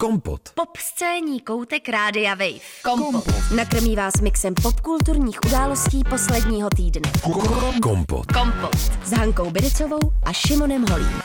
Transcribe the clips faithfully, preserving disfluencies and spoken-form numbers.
Kompot. Pop scénní koutek Rádia Wave. Kompot. Kompot. Nakrmí vás mixem popkulturních událostí posledního týdne. Kompot. Kompot. S Hankou Birecovou a Šimonem Holým.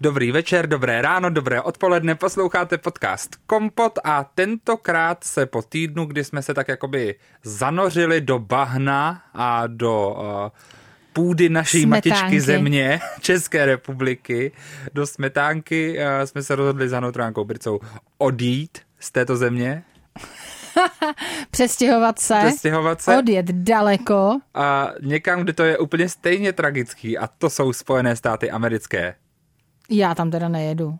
Dobrý večer, dobré ráno, dobré odpoledne, posloucháte podcast Kompot a tentokrát se po týdnu, kdy jsme se tak jakoby zanořili do bahna a do uh, půdy naší smetánky. Matičky země, České republiky, do smetánky, uh, jsme se rozhodli s Hanou Tránkou Bircou odjít z této země. Přestěhovat se, Přestěhovat se, odjet daleko. A někam, kde to je úplně stejně tragický, a to jsou Spojené státy americké. Já tam teda nejedu.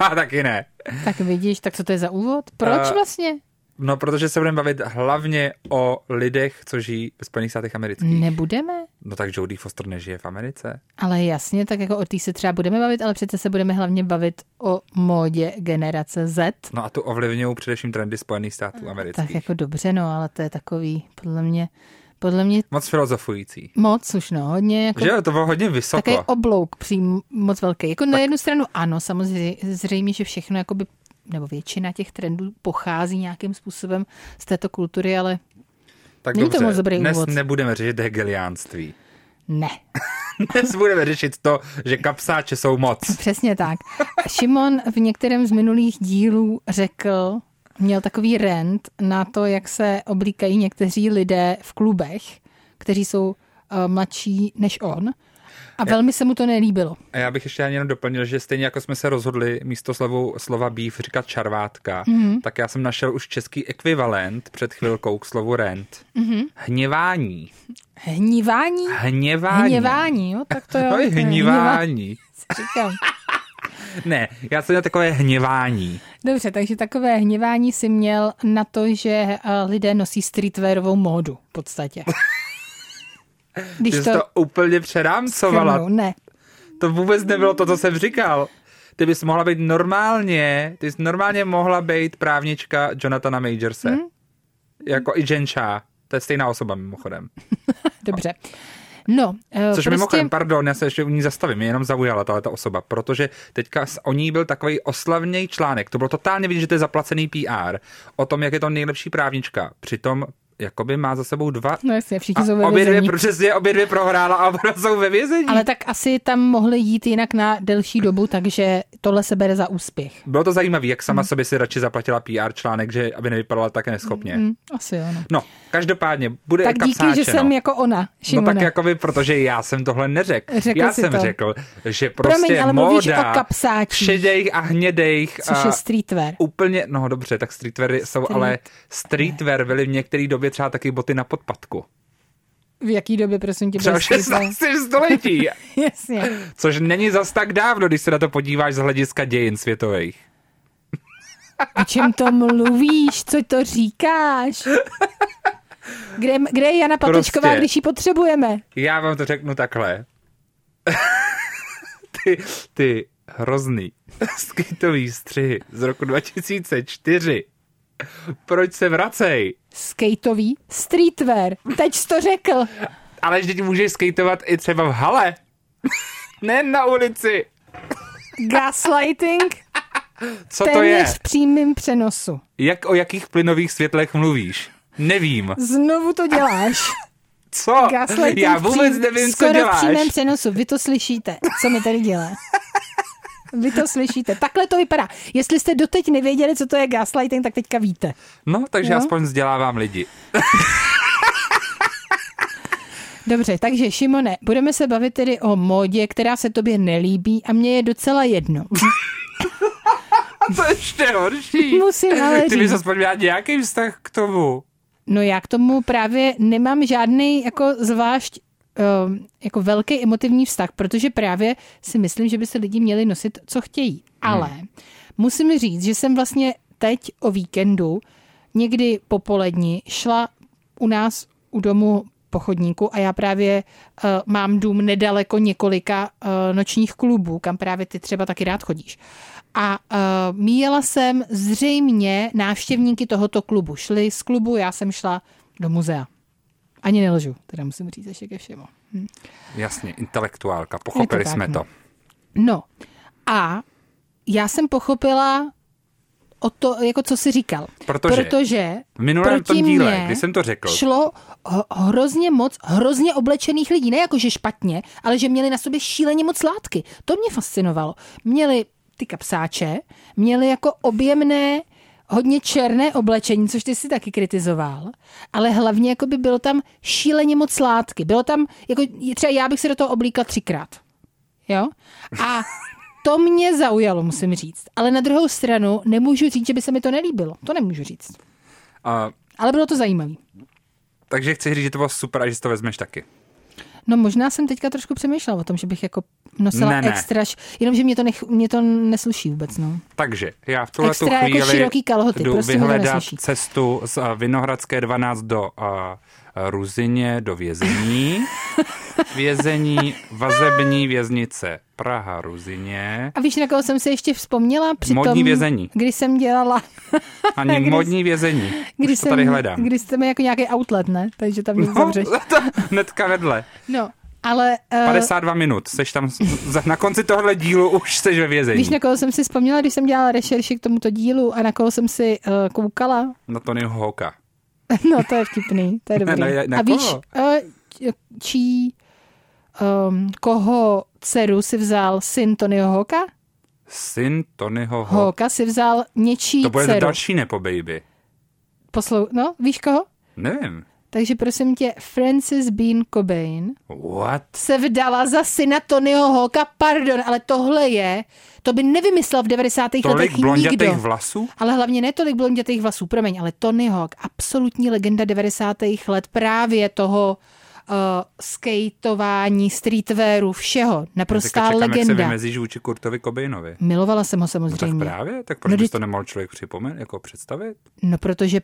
Já taky ne. Tak vidíš, tak co to je za úvod? Proč uh, vlastně? No, protože se budeme bavit hlavně o lidech, co žijí v Spojených státech amerických. Nebudeme? No tak Jodie Foster nežije v Americe. Ale jasně, tak jako o tý se třeba budeme bavit, ale přece se budeme hlavně bavit o módě generace Z. No a tu ovlivňují především trendy Spojených států amerických. Tak jako dobře, no, ale to je takový, podle mě... Podle mě... Moc filozofující. Moc už, no, hodně. Jako, že to bylo hodně vysoko. Takový oblouk přím moc velký. Jako tak. Na jednu stranu ano, samozřejmě, že všechno, jakoby, nebo většina těch trendů pochází nějakým způsobem z této kultury, ale tak není dobře, to moc dobrý dnes úvod. Nebudeme řešit hegeliánství. Ne. Dnes budeme řešit to, že kapsáče jsou moc. Přesně tak. Šimon v některém z minulých dílů řekl, měl takový rant na to, jak se oblíkají někteří lidé v klubech, kteří jsou uh, mladší než on. A velmi se mu to nelíbilo. A já bych ještě jenom doplnil, že stejně jako jsme se rozhodli místo slovu, slova býv říkat čarvátka, mm-hmm. tak já jsem našel už český ekvivalent před chvilkou k slovu rant. Mm-hmm. Hněvání. Hněvání? Hněvání. Hněvání, jo? Tak to jo. To je hněvání. Říkám. Ne, já jsem měl takové hněvání. Dobře, takže takové hněvání si měl na to, že lidé nosí streetwearovou módu v podstatě. Když jsi to, to úplně přerámcovala. Schrnou, ne. To vůbec nebylo to, co jsem říkal. Ty bys mohla být normálně, ty bys normálně mohla být právnička Jonathana Majorse. Hmm? Jako i Jenša. To je stejná osoba mimochodem. Dobře. No, což prostě... mimochodem, pardon, já se ještě u ní zastavím, mě jenom zaujala tato osoba, protože teďka o ní byl takový oslavný článek, to bylo totálně vidět, že to je zaplacený P R, o tom, jak je to nejlepší právnička, přitom jakoby má za sebou dva... No jasně, všichni jsou ve obě dvě, protože obě dvě prohrála a obě jsou ve vězení. Ale tak asi tam mohli jít jinak na delší dobu, takže tohle se bere za úspěch. Bylo to zajímavé, jak sama hmm. sobě si radši zaplatila P R článek, že aby nevypadala také neschopně. Hmm, asi jo. No, každopádně, bude tak kapsáče. Tak díky, že no. jsem jako ona, Šimone. No tak jakoby, protože já jsem tohle neřekl. Řekl já jsem to. řekl, že prostě Promiň, ale móda šedejch a hnědejch. Což je streetwear. Úplně, no dobře, tak streetweary Street. jsou, ale streetwear byly v některý době třeba taky boty na podpatku. V jaký době, prosím tě, třeba šestnáctého století. Jasně. Což není zas tak dávno, když se na to podíváš z hlediska dějin světových. O čem to mluvíš? Co to říkáš? Kde, kde je Jana Patočková, prostě, když ji potřebujeme? Já vám to řeknu takhle. Ty, ty hrozný skateový střihy z roku dva tisíce čtyři. Proč se vracej? Skateový streetwear. Teď jsi to řekl. Ale vždyť můžeš skateovat i třeba v hale. Ne na ulici. Gaslighting? Co to je? Téměř v přímém přenosu. Jak o jakých plynových světlech mluvíš? Nevím. Znovu to děláš. Co? Gaslighting Já vůbec nevím, co děláš. Skoro v přímém přenosu. Vy to slyšíte, co mi tady dělá. Vy to slyšíte. Takhle to vypadá. Jestli jste doteď nevěděli, co to je gaslighting, tak teďka víte. No, takže no? aspoň vzdělávám lidi. Dobře, takže Šimone, budeme se bavit tedy o módě, která se tobě nelíbí a mně je docela jedno. To ještě horší. Musím ale říct. Ty bys aspoň měla nějaký vztah k tomu. No já k tomu právě nemám žádný jako zvlášť jako velký emotivní vztah, protože právě si myslím, že by se lidi měli nosit, co chtějí. Ale hmm. musím říct, že jsem vlastně teď o víkendu někdy popolední šla u nás u domu po chodníku a já právě uh, mám dům nedaleko několika uh, nočních klubů, kam právě ty třeba taky rád chodíš. A uh, míjela jsem zřejmě návštěvníky tohoto klubu. Šli z klubu, já jsem šla do muzea. Ani nelžu, teda musím říct ještě ke všemu. Hm. Jasně, intelektuálka, pochopili to tak, jsme no. to. No a já jsem pochopila o to, jako co jsi říkal. Protože, Protože v minulém tom díle, kdy jsem to řekl, šlo hrozně moc, hrozně oblečených lidí. Ne jako, že špatně, ale že měli na sobě šíleně moc látky. To mě fascinovalo. Měli ty kapsáče, měli jako objemné, hodně černé oblečení, což ty si taky kritizoval, ale hlavně jako by bylo tam šíleně moc látky. Bylo tam, jako třeba já bych se do toho oblíkla třikrát. Jo? A to mě zaujalo, musím říct. Ale na druhou stranu nemůžu říct, že by se mi to nelíbilo. To nemůžu říct. A... Ale bylo to zajímavé. Takže chci říct, že to bylo super a že si to vezmeš taky. No možná jsem teďka trošku přemýšlela o tom, že bych jako nosila ne, ne. extra, jenomže mě to, nech, mě to nesluší vůbec, no. Takže já v tuhle tu chvíli jako široký kalhoty, jdu prostě vyhledat cestu z Vinohradské dvanáct do uh, Ruzině, do vězení. Vězení, vazební věznice Praha, Ruzině. A víš, na koho jsem se ještě vzpomněla? Při modní tom, vězení. Když jsem dělala... Ani když, modní vězení. Když jsem, to tady hledám. Když jsme jako nějaký outlet, ne? Takže tam nic no, zavřeš. Hnedka vedle. No, ale... Uh, padesát dva minut. Seš tam na konci tohohle dílu už seš ve vězení. Víš, na koho jsem si vzpomněla, když jsem dělala rešerši k tomuto dílu a na koho jsem si uh, koukala? Na Tonyho Hawka. No, to je vtipný. To je dobrý. Na, na, na a víš... Uh, čí um, koho dceru si vzal syn Tonyho Hawka? Syn Tonyho Hawka si vzal něčí dceru. To bude dceru. To další Nepo Baby. Poslou, no, víš koho? Nevím. Takže prosím tě, Francis Bean Cobain What? se vdala za syna Tonyho Hawka, pardon, ale tohle je, to by nevymyslel v devadesátých letech nikdo. Tolik blondětých vlasů? Ale hlavně ne tolik blondětých vlasů, promiň, ale Tony Hawk, absolutní legenda devadesátých let, právě toho Uh, skateování, streetwearu, všeho. Naprostá čekám, legenda. Jak se vymezíš vůči Kurtovi Cobainovi. Milovala jsem ho samozřejmě. No tak právě, tak proč no, bys to nemohl člověk připomen, jako představit? No protože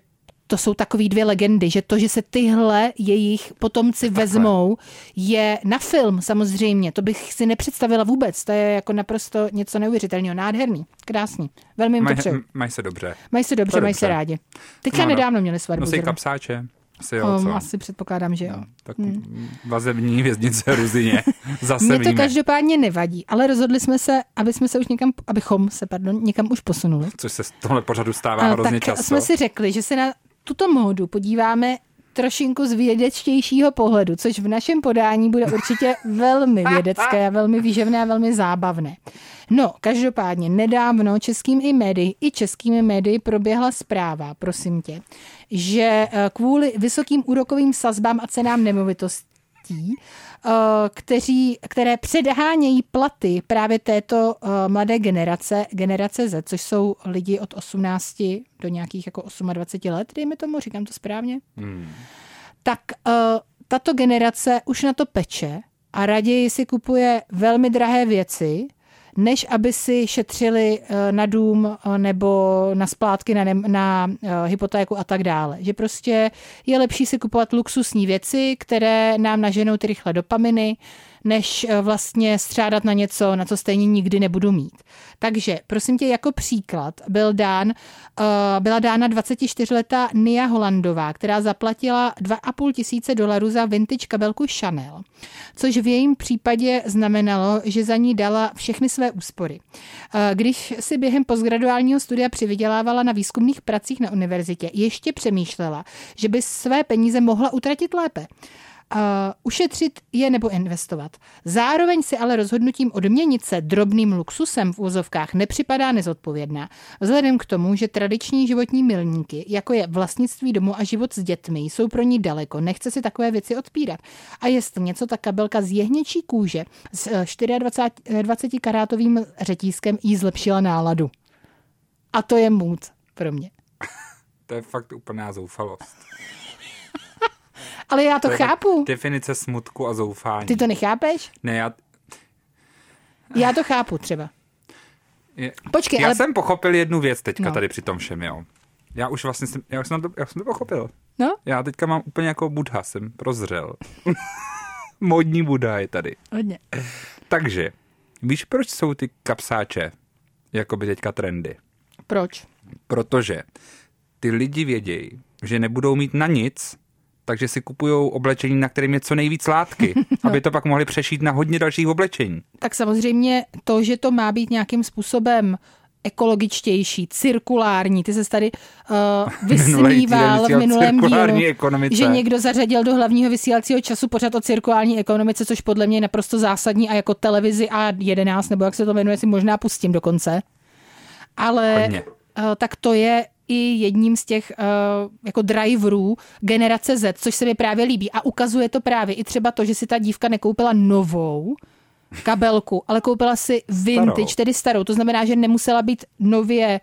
to jsou takový dvě legendy, že to, že se tyhle jejich potomci Takhle. vezmou, je na film samozřejmě. To bych si nepředstavila vůbec. To je jako naprosto něco neuvěřitelného. Nádherný, krásný. Velmi jim maj, to přeju. Mají se dobře. Mají se dobře, mají se rádi. Teďka no, no. nedávno měli svatbu. Nosí kapsáče. Asi, jo, um, asi předpokládám, že jo. No, tak hmm. vazební věznice Ruzině. Zase Mě to víme. Každopádně nevadí, ale rozhodli jsme se, aby jsme se už někam, abychom se, pardon, někam už posunuli. Což se z tohle pořadu stává a hrozně tak často. Tak jsme si řekli, že se na tuto módu podíváme trošinku z vědečtějšího pohledu, což v našem podání bude určitě velmi vědecké a velmi výživné a velmi zábavné. No, každopádně nedávno českým i médii, i českými médii proběhla zpráva, prosím tě, že kvůli vysokým úrokovým sazbám a cenám nemovitostí, kteří, které předhánějí platy právě této mladé generace, generace Z, což jsou lidi od osmnácti do nějakých jako dvaceti osmi let, dejme tomu, říkám to správně, hmm. tak tato generace už na to peče a raději si kupuje velmi drahé věci, než aby si šetřili na dům nebo na splátky, na, ne, na hypotéku a tak dále. Že prostě je lepší si kupovat luxusní věci, které nám naženou ty rychle dopaminy, než vlastně střádat na něco, na co stejně nikdy nebudu mít. Takže, prosím tě, jako příklad byl dán, byla dána dvacetičtyřletá Nia Holandová, která zaplatila dva a půl tisíce dolarů za vintage kabelku Chanel, což v jejím případě znamenalo, že za ní dala všechny své úspory. Když si během postgraduálního studia přivydělávala na výzkumných pracích na univerzitě, ještě přemýšlela, že by své peníze mohla utratit lépe. Uh, ušetřit je nebo investovat. Zároveň si ale rozhodnutím odměnit se drobným luxusem v úzovkách nepřipadá nezodpovědná. Vzhledem k tomu, že tradiční životní milníky, jako je vlastnictví domu a život s dětmi, jsou pro ní daleko, nechce si takové věci odpírat. A jestli něco, ta kabelka z jehněčí kůže s dvacetidvoukarátovým řetízkem jí zlepšila náladu. A to je mood pro mě. To je fakt úplná zoufalost. Ale já to, to chápu. Definice smutku a zoufání. Ty to nechápeš? Ne, já... Já to chápu třeba. Je... Počkej, já ale... jsem pochopil jednu věc teďka no. tady při tom všem, jo. Já už vlastně jsem... Já, už jsem to, já jsem to pochopil. No? Já teďka mám úplně jako Buddha, jsem prozřel. Modní Buddha je tady. Hodně. Takže, víš, proč jsou ty kapsáče jakoby teďka trendy? Proč? Protože ty lidi vědějí, že nebudou mít na nic... takže si kupují oblečení, na kterém je co nejvíc látky, aby to pak mohli přešít na hodně dalších oblečení. Tak samozřejmě to, že to má být nějakým způsobem ekologičtější, cirkulární. Ty ses tady uh, vysmíval v minulém dílu, ekonomice. Že někdo zařadil do hlavního vysílacího času pořad o cirkulární ekonomice, což podle mě je naprosto zásadní a jako televizi A jedenáct, nebo jak se to jmenuje, si možná pustím dokonce. Ale uh, tak to je i jedním z těch uh, jako driverů generace Z, což se mi právě líbí. A ukazuje to právě i třeba to, že si ta dívka nekoupila novou kabelku, ale koupila si vintage, starou. tedy starou. To znamená, že nemusela být nově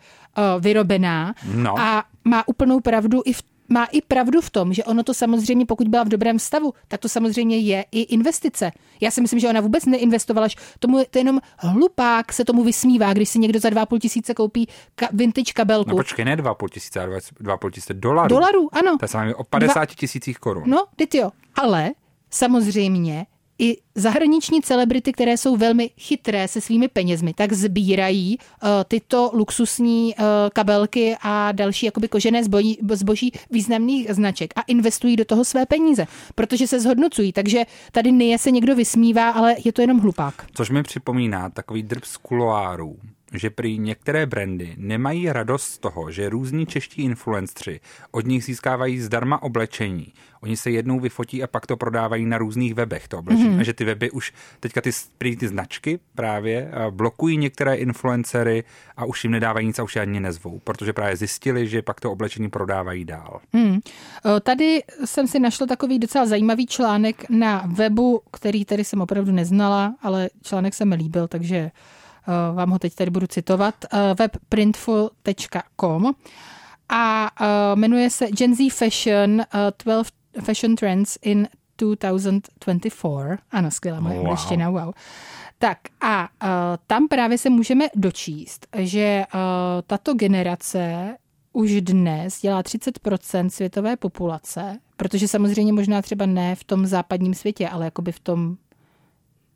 uh, vyrobená. No. A má úplnou pravdu i v, má i pravdu v tom, že ono to samozřejmě, pokud byla v dobrém stavu, tak to samozřejmě je i investice. Já si myslím, že ona vůbec neinvestovala. Tomu, to jenom hlupák se tomu vysmívá, když si někdo za dva půl tisíce koupí ka- vintage kabelku. No počkej, ne dva půl tisíce, ale dva půl tisíce dolarů. Dolarů, ano. To je o padesáti tisících korun. No, teď jo. Ale samozřejmě i zahraniční celebrity, které jsou velmi chytré se svými penězmi, tak sbírají uh, tyto luxusní uh, kabelky a další jakoby kožené zboží, zboží významných značek a investují do toho své peníze, protože se zhodnocují. Takže tady neje se někdo vysmívá, ale je to jenom hlupák. Což mi připomíná takový drb z kuloárů, že prý některé brandy nemají radost z toho, že různí čeští influenceři od nich získávají zdarma oblečení. Oni se jednou vyfotí a pak to prodávají na různých webech, to oblečení. Mm-hmm. A že ty weby už, teďka ty, ty značky právě, blokují některé influencery a už jim nedávají nic a už je ani nezvou, protože právě zjistili, že pak to oblečení prodávají dál. Mm. Tady jsem si našla takový docela zajímavý článek na webu, který tady jsem opravdu neznala, ale článek se mi líbil, takže vám ho teď tady budu citovat, web printful tečka com a jmenuje se Gen Z Fashion dvanáct Fashion Trends in dva tisíce dvacet čtyři. Ano, skvělá moje angličtina, wow. wow. Tak a tam právě se můžeme dočíst, že tato generace už dnes dělá třicet procent světové populace, protože samozřejmě možná třeba ne v tom západním světě, ale jakoby v tom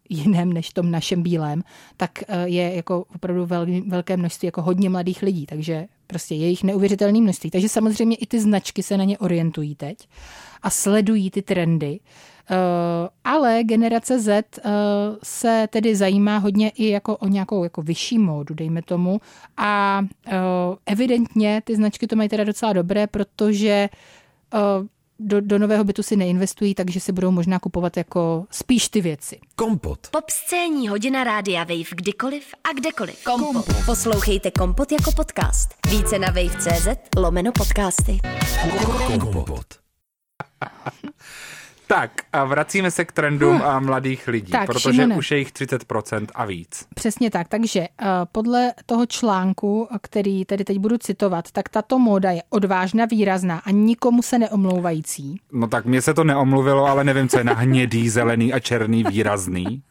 jiném než tom našem bílém, tak je jako opravdu velké množství, jako hodně mladých lidí, takže prostě je jich neuvěřitelné množství. Takže samozřejmě i ty značky se na ně orientují teď a sledují ty trendy. Ale generace Z se tedy zajímá hodně i jako o nějakou jako vyšší módu, dejme tomu. A evidentně ty značky to mají teda docela dobré, protože Do, do nového bytu si neinvestují, takže si budou možná kupovat jako spíš ty věci. Kompot. Popscénní hodina Rádia Wave kdykoliv a kdekoliv. Kompot. Kompot. Poslouchejte Kompot jako podcast. Více na wave tečka cz lomeno podcasty. Kompot. Tak a vracíme se k trendům hmm. a mladých lidí, tak, protože Šimone, už je jich třicet procent a víc. Přesně tak, takže uh, podle toho článku, který tady teď budu citovat, tak tato móda je odvážná, výrazná a nikomu se neomlouvající. No tak mně se to neomluvilo, ale nevím, co je na hnědý, zelený a černý výrazný.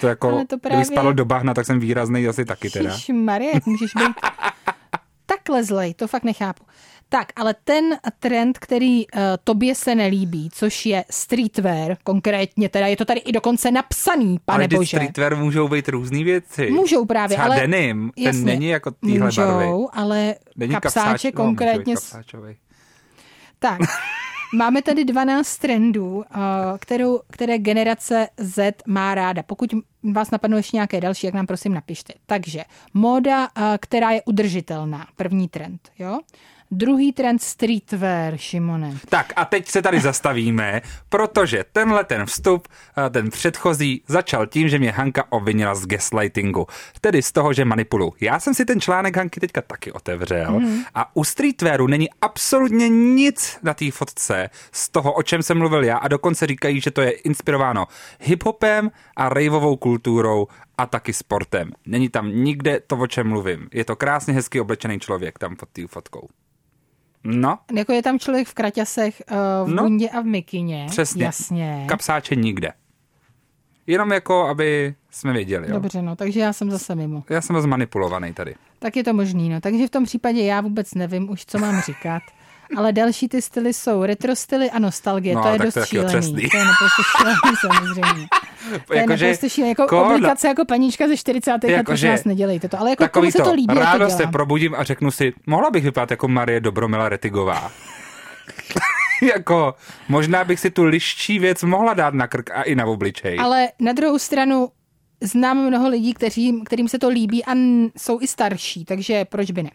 To jako, to právě... kdyby spadl do bahna, tak jsem výrazný asi taky teda. Ježišmarja, jak můžeš být takhle zlej, to fakt nechápu. Tak, ale ten trend, který uh, tobě se nelíbí, což je streetwear, konkrétně teda je to tady i dokonce napsaný, pane bože. Ale streetwear můžou být různý věci. Můžou právě, ale... denim, ten jasně, není jako týhle můžou, barvy. Můžou, ale není kapsáče kapsáč, konkrétně... No, tak, máme tady dvanáct trendů, uh, kterou, které generace Z má ráda. Pokud vás napadnou ještě nějaké další, jak nám prosím napište. Takže, móda, uh, která je udržitelná, první trend, jo? Druhý trend streetwear, Šimone. Tak a teď se tady zastavíme, protože tenhle ten vstup, ten předchozí, začal tím, že mě Hanka obvinila z gaslightingu. Tedy z toho, že manipuluju. Já jsem si ten článek Hanky teďka taky otevřel mm. a u streetwearu není absolutně nic na té fotce z toho, o čem jsem mluvil já, a dokonce říkají, že to je inspirováno hiphopem a raveovou kulturou a taky sportem. Není tam nikde to, o čem mluvím. Je to krásně hezky oblečený člověk tam pod tou fotkou. No. Jako je tam člověk v kraťasech, v no. bundě a v mikině. Přesně. Jasně. Kapsáče nikde. Jenom jako, aby jsme věděli. Jo? Dobře, no, takže já jsem zase mimo. Já jsem zmanipulovaný tady. Tak je to možný, no. Takže v tom případě já vůbec nevím už, co mám říkat. Ale další ty styly jsou retro styly a nostalgie. No, to je dost to šílený. Otřesný. To je naprosto šílený, samozřejmě. To je jako, naprosto šílený. Jako kod... oblikace jako paníčka ze čtyřicátých let, jako už nás nedělejte to. Ale jako komu se to líbí, jak to dělá. Se probudím a řeknu si, mohla bych vypadat jako Marie Dobromila Retigová. Jako, možná bych si tu liščí věc mohla dát na krk a i na obličej. Ale na druhou stranu, znám mnoho lidí, kteří, kterým se to líbí a n- jsou i starší, takže proč by ne.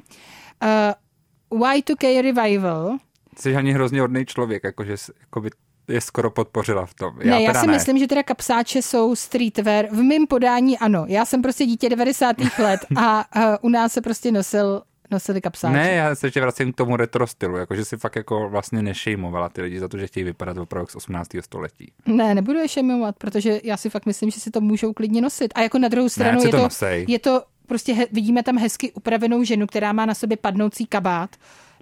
Uh, Y two K Revival. Jsi ani hrozně hodnej člověk, jakože jako by je skoro podpořila v tom. Já ne, já si ne. myslím, že teda kapsáče jsou streetwear. V mém podání ano. Já jsem prostě dítě devadesátých let a uh, u nás se prostě nosil nosili kapsáče. Ne, já se ještě vracím k tomu retro stylu, jakože si fakt jako vlastně nešejmovala ty lidi za to, že chtějí vypadat opravdu z osmnáctého století. Ne, nebudu je šejmovat, protože já si fakt myslím, že si to můžou klidně nosit. A jako na druhou stranu ne, je, to to, je to prostě, he, vidíme tam hezky upravenou ženu, která má na sobě padnoucí kabát,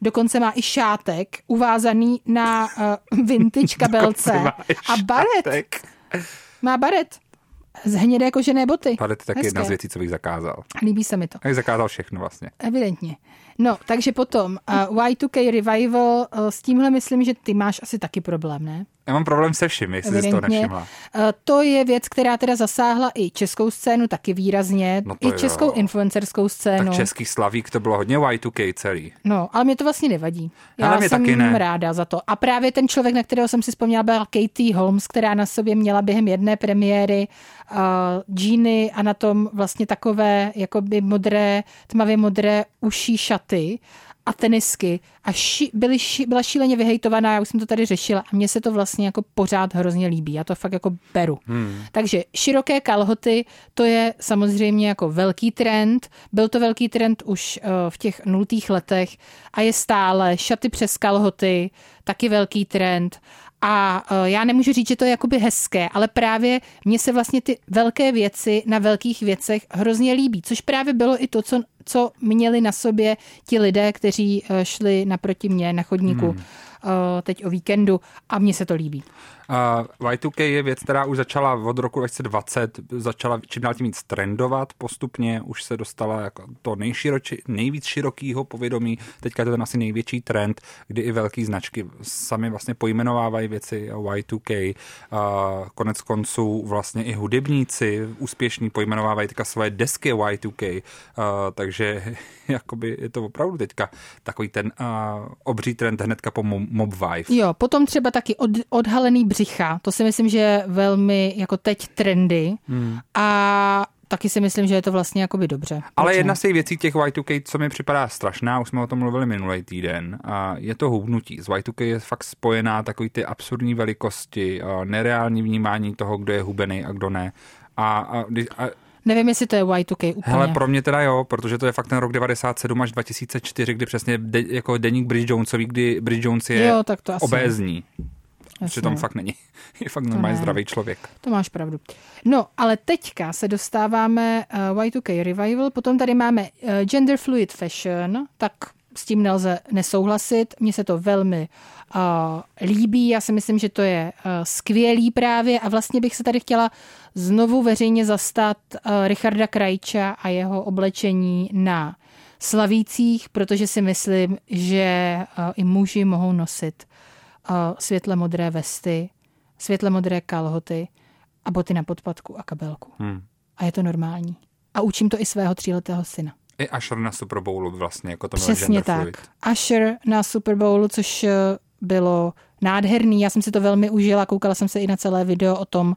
dokonce má i šátek uvázaný na uh, vintage kabelce a baret. Má baret. Z hnědé kožené boty. Baret je taky jedna z věcí, co bych zakázal. Líbí se mi to. A zakázal všechno vlastně. Evidentně. No, takže potom uh, Y two K Revival, uh, s tímhle myslím, že ty máš asi taky problém, ne? Já mám problém se vším, jestli jsi to nevšimla. Uh, to je věc, která teda zasáhla i českou scénu taky výrazně, no i českou jo. influencerskou scénu. Tak český slavík to bylo hodně Y two K celý. No, ale mě to vlastně nevadí. Já ale jsem jim ráda za to. A právě ten člověk, na kterého jsem si vzpomněla, byla Katie Holmes, která na sobě měla během jedné premiéry uh, džíny a na tom vlastně takové jakoby modré, tmavě modré uší šaty a tenisky a ši, byly ši, byla šíleně vyhejtovaná, já už jsem to tady řešila a mně se to vlastně jako pořád hrozně líbí, já to fakt jako beru. Hmm. Takže široké kalhoty, to je samozřejmě jako velký trend, byl to velký trend už uh, v těch nultých letech a je stále šaty přes kalhoty, taky velký trend. A já nemůžu říct, že to je jakoby hezké, ale právě mně se vlastně ty velké věci na velkých věcech hrozně líbí, což právě bylo i to, co, co měli na sobě ti lidé, kteří šli naproti mě na chodníku hmm. teď o víkendu a mně se to líbí. Uh, Y two K je věc, která už začala od roku dvacet dvacet, začala čím dál tím víc trendovat postupně, už se dostala jako to nejširoči, nejvíc širokýho povědomí, teďka je to ten asi největší trend, kdy i velký značky sami vlastně pojmenovávají věci Y two K, uh, konec konců vlastně i hudebníci úspěšní pojmenovávají teďka svoje desky Y two K, uh, takže jakoby je to opravdu teďka takový ten uh, obří trend hnedka po Mob Vive. Jo, potom třeba taky od, odhalený břicha, to si myslím, že je velmi jako teď trendy hmm. a taky si myslím, že je to vlastně jakoby dobře. Ale jedna z těch věcí těch Y two K, co mi připadá strašná, už jsme o tom mluvili minulý týden, a je to houbnutí. Z Y two K je fakt spojená takový ty absurdní velikosti, nereální vnímání toho, kdo je hubený a kdo ne. A, a, a nevím, jestli to je Y two K úplně. Hele, pro mě teda jo, protože to je fakt ten rok devadesát sedm až dva tisíce čtyři, kdy přesně de, jako deník Bridget Jonesový, kdy Bridget Jones je jo, tak to asi obézní. Přitom fakt není. Je fakt normálně zdravý člověk. To máš pravdu. No, ale teďka se dostáváme uh, Y two K Revival, potom tady máme uh, Gender Fluid Fashion, tak s tím nelze nesouhlasit. Mně se to velmi uh, líbí. Já si myslím, že to je uh, skvělý právě a vlastně bych se tady chtěla znovu veřejně zastat uh, Richarda Krajča a jeho oblečení na slavících, protože si myslím, že uh, i muži mohou nosit uh, světle modré vesty, světle modré kalhoty a boty na podpatku a kabelku. Hmm. A je to normální. A učím to i svého tříletého syna. I Usher na Superbowlu vlastně, jako to bylo Gender Fluid. Přesně tak. Usher na Superbowlu, což bylo nádherný. Já jsem si to velmi užila, koukala jsem se i na celé video o tom,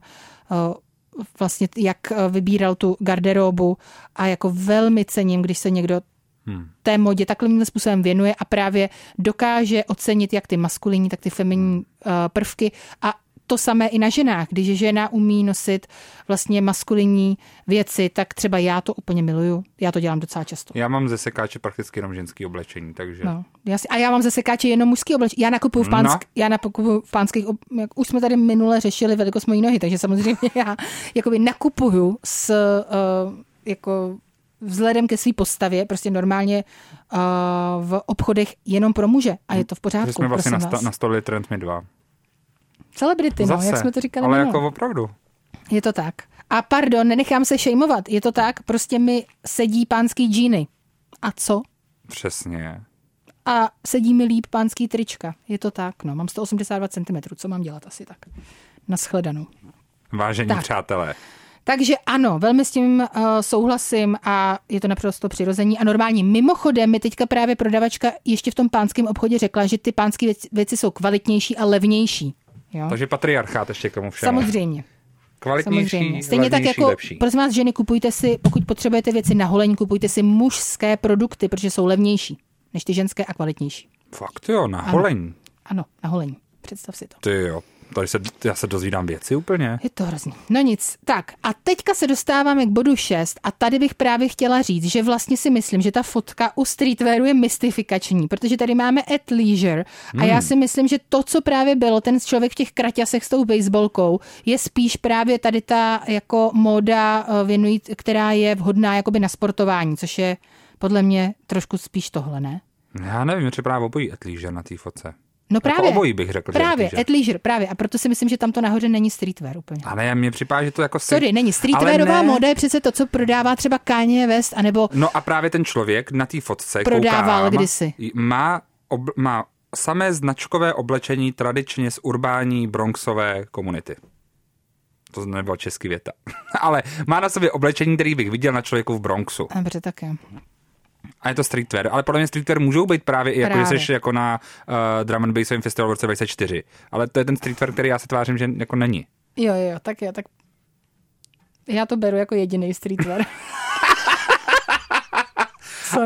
vlastně jak vybíral tu garderobu a jako velmi cením, když se někdo hmm. té modě takovým způsobem věnuje a právě dokáže ocenit jak ty maskulinní, tak ty feminní prvky a to samé i na ženách. Když žena umí nosit vlastně maskulinní věci, tak třeba já to úplně miluju. Já to dělám docela často. Já mám ze sekáče prakticky jenom ženský oblečení, takže... No, jasně. A já mám ze sekáče jenom mužský oblečení. Já nakupuju v, pánsk... no. já nakupuju v pánských... Už jsme tady minule řešili velikost mojí nohy, takže samozřejmě já jakoby nakupuju s... Uh, jako... vzhledem ke své postavě, prostě normálně uh, v obchodech jenom pro muže. A je to v pořádku. Že jsme vlastně nasta- nastavili trend my dva. Celebrity, no, jak jsme to říkali. Ale jako opravdu. Je to tak. A pardon, nenechám se šejmovat. Je to tak, prostě mi sedí pánský džíny. A co? Přesně. A sedí mi líp pánský trička. Je to tak, no. Mám sto osmdesát dva centimetrů, co mám dělat asi tak. Naschledanou. Vážení tak. Přátelé. Takže ano, velmi s tím uh, souhlasím a je to naprosto přirození a normální. Mimochodem mi teďka právě prodavačka ještě v tom pánském obchodě řekla, že ty pánské věci, věci jsou kvalitnější a levnější. Jo? Takže patriarchát ještě k tomu všemu. Samozřejmě. Kvalitnější, samozřejmě. Stejně tak jako, lepší. Prosím vás, ženy, kupujte si, pokud potřebujete věci na holeň, kupujte si mužské produkty, protože jsou levnější než ty ženské a kvalitnější. Fakt jo, na holeň. Ano, ano, na holeň. Představ si to. Ty jo, tady se, já se dozvídám věci úplně. Je to hrozný. No nic. Tak a teďka se dostáváme k bodu šest a tady bych právě chtěla říct, že vlastně si myslím, že ta fotka u streetwearu je mystifikační, protože tady máme athleisure a hmm. já si myslím, že to, co právě bylo, ten člověk v těch kraťasech s tou baseballkou, je spíš právě tady ta jako móda, věnují, která je vhodná jakoby na sportování, což je podle mě trošku spíš tohle, ne? Já nevím, že právě obojí athleisure na té fotce. No jako právě, obojí bych řekl, právě, že athleisure, právě. A proto si myslím, že tam to nahoře není streetwear úplně. Ale mně připadá, že to jako... Sorry, si... není. Streetwearová ne... móda je přece to, co prodává třeba Kanye West, anebo... No a právě ten člověk na té fotce, prodával koukám, kdysi. Má, ob, má samé značkové oblečení tradičně z urbání bronxové komunity. To nebyla český věta. Ale má na sobě oblečení, který bych viděl na člověku v Bronxu. Dobře, tak jo. A je to streetwear, ale podle mě streetwear můžou být právě i jako, že jsi jako na uh, Drum and Bassovém festivalu v roce dvacet čtyři, ale to je ten streetwear, který já se tvářím, že jako není. Jo, jo, tak jo, tak já to beru jako jediný streetwear.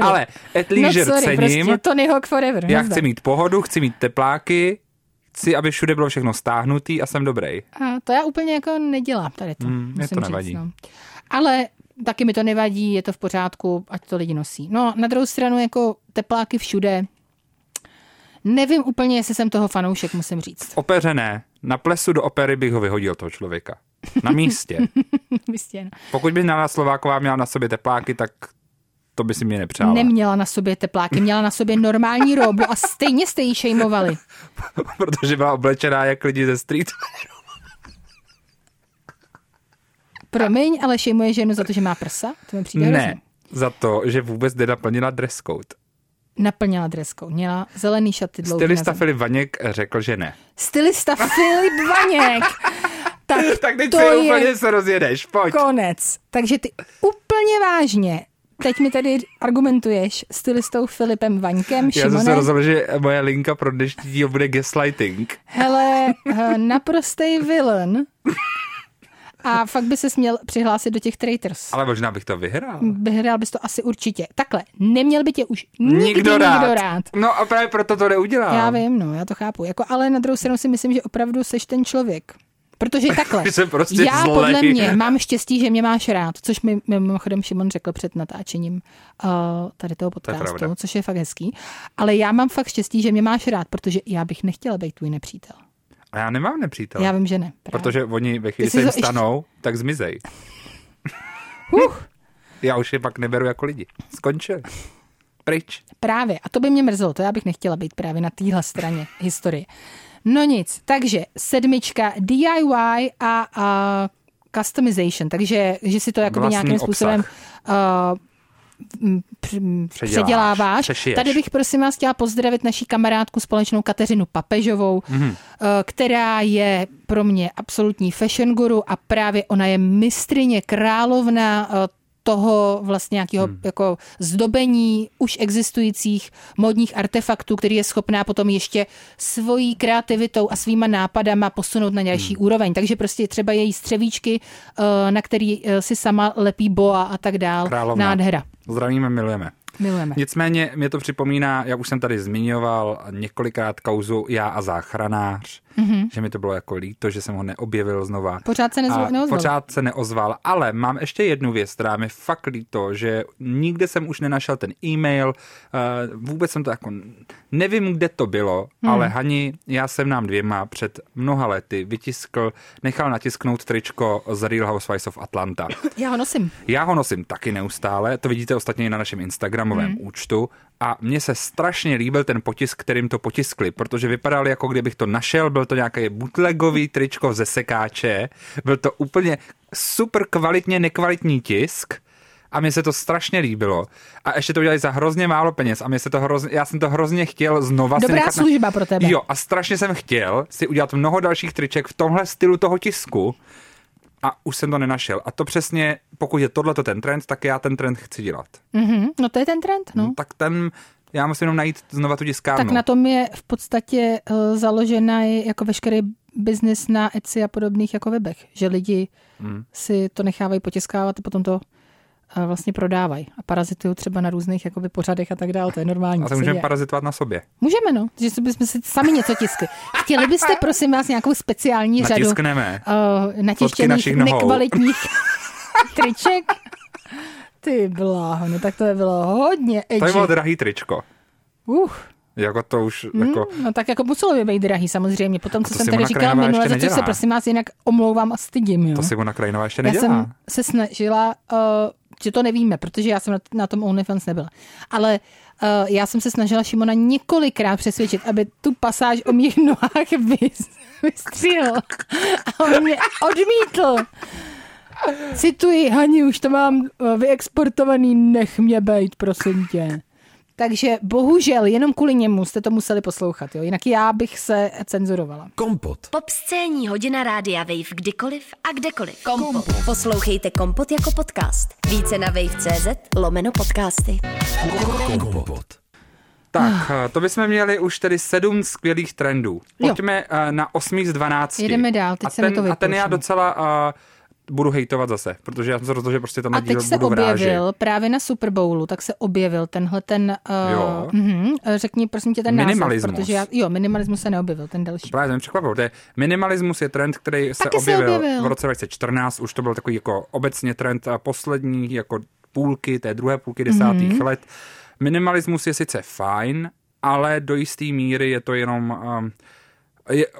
Ale athleisure no, cením. Prostě Tony Hawk forever. Já chci mít pohodu, chci mít tepláky, chci, aby všude bylo všechno stáhnutý a jsem dobrý. A to já úplně jako nedělám tady to. Mm, mě to nevadí. Říct, no. Ale... Taky mi to nevadí, je to v pořádku, ať to lidi nosí. No na druhou stranu jako tepláky všude. Nevím úplně, jestli jsem toho fanoušek, musím říct. Opeřené. Na plesu do opery bych ho vyhodil, toho člověka. Na místě. Místě. Pokud by Nada Slováková měla na sobě tepláky, tak to by si mě nepřála. Neměla na sobě tepláky, měla na sobě normální robu a stejně jste jí šejmovali. Protože byla oblečená jak lidi ze streetwearu. Promiň, ale šejmuje ženu za to, že má prsa? To mi přijde Ne, hrozný. Za to, že vůbec nenaplnila dress code. Naplnila dress code, měla zelený šaty dlouhý. Stylista Filip Vaněk řekl, že ne. Stylista Filip Vaněk! Tak, tak teď to si je... úplně se rozjedeš, pojď. Konec. Takže ty úplně vážně teď mi tady argumentuješ stylistou Filipem Vaňkem, Šimonem. Já jsem se rozhodl, že moje linka pro dnešní díl bude gaslighting. Hele, naprostej villain. A fakt by ses měl přihlásit do těch Traitors. Ale možná bych to vyhrál. Vyhrál bys to asi určitě. Takhle, neměl by tě už nikdy nikdo rád. Nikdo rád. No a právě proto to neudělám. Já vím, no, já to chápu. Jako, ale na druhou stranu si myslím, že opravdu seš ten člověk. Protože takhle, prostě já zlej. Podle mě mám štěstí, že mě máš rád, což mi mimochodem Šimon řekl před natáčením uh, tady toho podcastu, to což je fakt hezký. Ale já mám fakt štěstí, že mě máš rád, protože já bych nechtěla být tvůj nepřítel. A já nemám nepřítele. Já vím, že ne. Právě. Protože oni ve chvíli se jim stanou, ještě... tak zmizej. Uh. Já už je pak neberu jako lidi. Skončil. Pryč. Právě. A to by mě mrzelo. To já bych nechtěla být právě na téhle straně historie. No nic. Takže sedmička D I Y a uh, customization. Takže že si to jakoby nějakým způsobem... Uh, předěláváš. Přešiješ. Tady bych prosím vás chtěla pozdravit naší kamarádku společnou Kateřinu Papežovou, mm-hmm. která je pro mě absolutní fashion guru a právě ona je mistryně, královna toho vlastně nějakého hmm. jako zdobení už existujících módních artefaktů, který je schopná potom ještě svojí kreativitou a svýma nápadama posunout na další hmm. úroveň. Takže prostě třeba její střevíčky, na který si sama lepí boa a tak dál. Královna. Nádhera. Zdravíme, milujeme. Milujeme. Nicméně mě to připomíná, já už jsem tady zmiňoval několikrát kauzu Já a záchranář, mm-hmm. že mi to bylo jako líto, že jsem ho neobjevil znova. Pořád se nezvo- neozval. Pořád se neozval, ale mám ještě jednu věc, která mi fakt líto, že nikde jsem už nenašel ten e-mail, vůbec jsem to jako, nevím, kde to bylo, mm. ale Hani, já jsem nám dvěma před mnoha lety vytiskl, nechal natisknout tričko z Real Housewives of Atlanta. Já ho nosím. Já ho nosím taky neustále, to vidíte ostatně i na našem Instagramu. novém hmm. účtu a mně se strašně líbil ten potisk, kterým to potiskli, protože vypadal jako kdybych to našel, byl to nějaké bootlegový tričko ze sekáče, byl to úplně super kvalitně nekvalitní tisk a mně se to strašně líbilo a ještě to udělali za hrozně málo peněz a mně se to hrozně, já jsem to hrozně chtěl znova. Dobrá si služba na... pro tebe. Jo a strašně jsem chtěl si udělat mnoho dalších triček v tomhle stylu toho tisku a už jsem to nenašel. A to přesně, pokud je tohleto ten trend, tak já ten trend chci dělat. Mm-hmm. No to je ten trend, no. no. Tak ten, já musím jenom najít znova tu tiskárnu. Tak na tom je v podstatě uh, založena jako veškerý business na Etsy a podobných jako webech, že lidi hmm. si to nechávají potiskávat a potom to vlastně prodávají a parazitují třeba na různých jakoby pořadech a tak dále, to je normální. A to můžeme parazitovat na sobě. Můžeme, no, že bychom si sami něco tiskli. Chtěli byste, prosím vás, nějakou speciální Natiskneme. řadu uh, natištěných, nekvalitních triček? Ty bláho, no tak to je bylo hodně edgy. To je bylo drahý tričko. Uh. Jako to už, jako... Mm, no tak jako muselo by být drahý samozřejmě. Potom, co jsem tady říkala minule, za což se prosím vás jinak omlouvám a stydím. Jo? To si ona Krajinová ještě nedělá. Já jsem se snažila, uh, že to nevíme, protože já jsem na, na tom OnlyFans nebyla. Ale uh, já jsem se snažila Šimona několikrát přesvědčit, aby tu pasáž o mých nohách vystřihl. A on mě odmítl. Cituji, Hani, už to mám vyexportovaný, nech mě bejt, prosím tě. Takže bohužel jenom kvůli němu jste to museli poslouchat, jo? Jinak já bych se cenzurovala. Kompot. Popscénní hodina Rádia Wave kdykoliv a kdekoliv. Kompot. Kompot. Poslouchejte Kompot jako podcast. Více na wave tečka cz lomeno podcasty. Kompot. Tak, to bychom měli už tedy sedm skvělých trendů. Pojďme jo. na osm z dvanácti. Jedeme dál, teď a se ten, mi to vypouším. A ten já docela... Uh, budu hejtovat zase, protože já jsem se rozhodl, že prostě tam na díl budu vrážit. A teď se objevil, vráži. právě na Superbowlu, tak se objevil tenhle ten, uh, jo. Mm, řekni prosím tě ten název, protože já, jo, minimalismus se neobjevil, ten další. Právě jsem překvapil, to je, minimalismus je trend, který se objevil, se objevil v roce dva tisíce čtrnáct, už to byl takový jako obecně trend a poslední jako půlky, té druhé půlky desátých mm. let. Minimalismus je sice fajn, ale do jisté míry je to jenom... Um,